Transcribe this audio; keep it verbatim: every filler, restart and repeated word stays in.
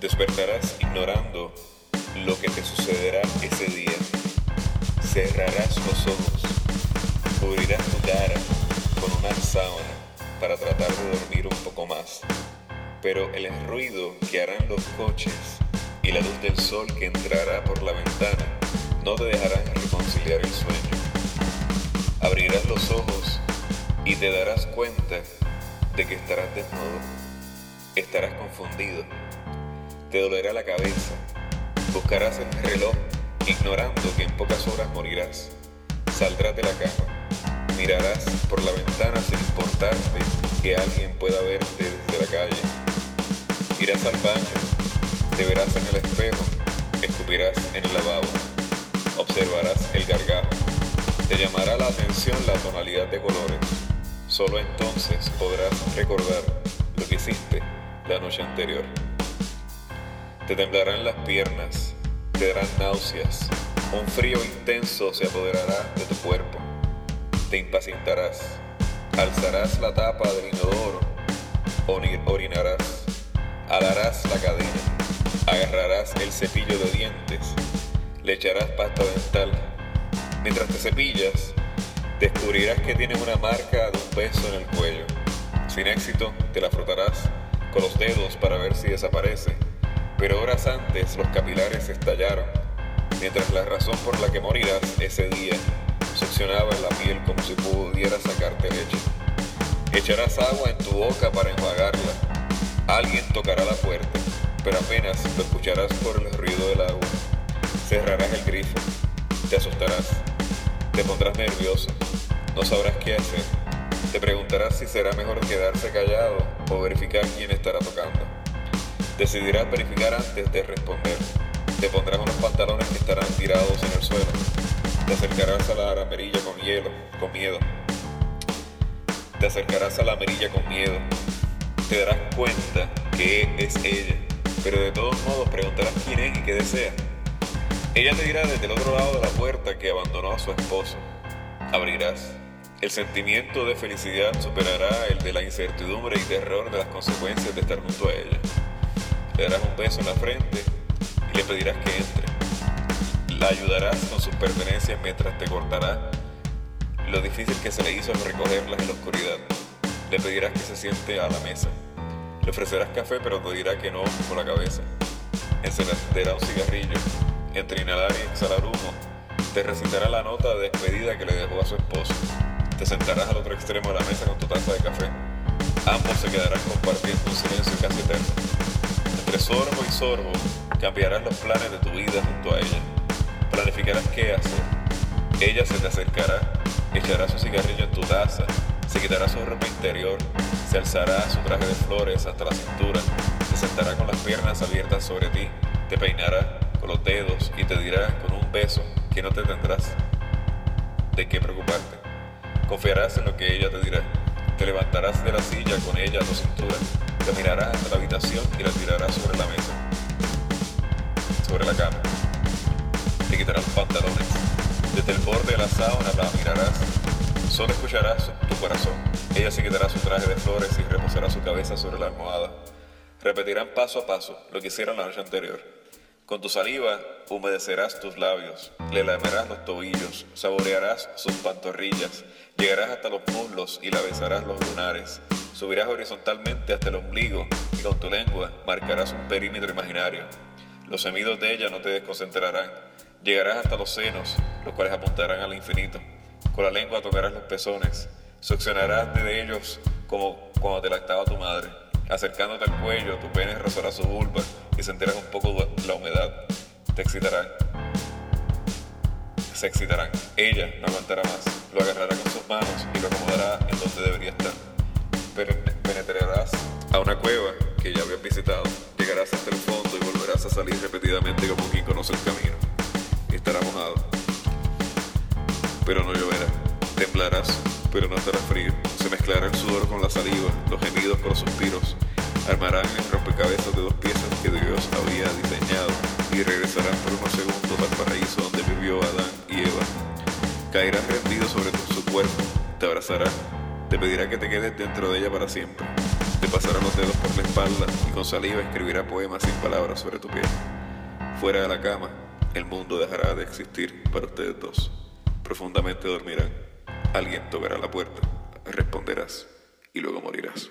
Despertarás ignorando lo que te sucederá ese día. Cerrarás los ojos, cubrirás tu cara con una sábana para tratar de dormir un poco más. Pero el ruido que harán los coches y la luz del sol que entrará por la ventana no te dejarán reconciliar el sueño. Abrirás los ojos y te darás cuenta de que estarás desnudo. Estarás confundido. Te dolerá la cabeza. Buscarás el reloj, ignorando que en pocas horas morirás. Saldrás de la cama. Mirarás por la ventana sin importarte que alguien pueda verte desde la calle. Irás al baño. Te verás en el espejo. Escupirás en el lavabo. Observarás el gargajo. Te llamará la atención la tonalidad de colores. Solo entonces podrás recordar lo que hiciste la noche anterior. Te temblarán las piernas, te darán náuseas, un frío intenso se apoderará de tu cuerpo. Te impacientarás, alzarás la tapa del inodoro, orinarás, alarás la cadena, agarrarás el cepillo de dientes, le echarás pasta dental. Mientras te cepillas, descubrirás que tiene una marca de un beso en el cuello. Sin éxito, te la frotarás con los dedos para ver si desaparece. Pero horas antes los capilares estallaron, mientras la razón por la que morirás ese día succionaba en la piel como si pudiera sacarte leche. Echarás agua en tu boca para enjuagarla. Alguien tocará la puerta, pero apenas lo escucharás por el ruido del agua. Cerrarás el grifo, te asustarás, te pondrás nervioso, no sabrás qué hacer, te preguntarás si será mejor quedarse callado o verificar quién estará tocando. Decidirás verificar antes de responder. Te pondrás unos pantalones que estarán tirados en el suelo. Te acercarás a la armerilla con hielo, con miedo. Te acercarás a la armerilla con miedo. Te darás cuenta que es ella, pero de todos modos preguntarás quién es y qué desea. Ella te dirá desde el otro lado de la puerta que abandonó a su esposo. Abrirás. El sentimiento de felicidad superará el de la incertidumbre y terror de las consecuencias de estar junto a ella. Le darás un beso en la frente y le pedirás que entre. La ayudarás con sus pertenencias mientras te cortará lo difícil que se le hizo recogerlas en la oscuridad. Le pedirás que se siente a la mesa. Le ofrecerás café, pero te dirá que no con la cabeza. Encenderá un cigarrillo. Entre inhalar y exhalar humo, te recitará la nota de despedida que le dejó a su esposo. Te sentarás al otro extremo de la mesa con tu taza de café. Ambos se quedarán compartiendo un silencio casi eterno. Entre sorbo y sorbo, cambiarás los planes de tu vida junto a ella. Planificarás qué hacer. Ella se te acercará, echará su cigarrillo en tu taza, se quitará su ropa interior, se alzará su traje de flores hasta la cintura, se sentará con las piernas abiertas sobre ti, te peinará con los dedos y te dirá con un beso que no te tendrás de qué preocuparte. Confiarás en lo que ella te dirá. Te levantarás de la silla con ella a tu cintura. Caminarás hasta la habitación y la tirarás sobre la mesa, sobre la cama. Te quitarás los pantalones. Desde el borde de la sábana la mirarás. Solo escucharás tu corazón. Ella se quitará su traje de flores y reposará su cabeza sobre la almohada. Repetirán paso a paso lo que hicieron la noche anterior. Con tu saliva humedecerás tus labios, le lamerás los tobillos, saborearás sus pantorrillas, llegarás hasta los muslos y la besarás los lunares. Subirás horizontalmente hasta el ombligo y con tu lengua marcarás un perímetro imaginario. Los gemidos de ella no te desconcentrarán. Llegarás hasta los senos, los cuales apuntarán al infinito. Con la lengua tocarás los pezones. Succionarás de ellos como cuando te lactaba tu madre. Acercándote al cuello, tu pene rozará su vulva y sentirás un poco la humedad. Te excitarán. Se excitarán. Ella no aguantará más. Lo agarrará con sus manos y lo acomodará en donde debería estar. Penetrarás a una cueva que ya habías visitado, llegarás hasta el fondo y volverás a salir repetidamente como quien conoce el camino. Estará mojado, pero no lloverá. Temblarás, pero no estará frío. Se mezclará el sudor con la saliva, los gemidos con los suspiros. Armarán el rompecabezas de dos piezas que Dios había diseñado y regresarán por unos segundos al paraíso donde vivió Adán y Eva. Caerás rendido sobre tu, su cuerpo, te abrazará. Te pedirá que te quedes dentro de ella para siempre. Te pasará los dedos por la espalda y con saliva escribirá poemas sin palabras sobre tu piel. Fuera de la cama, el mundo dejará de existir para ustedes dos. Profundamente dormirán. Alguien tocará la puerta, responderás y luego morirás.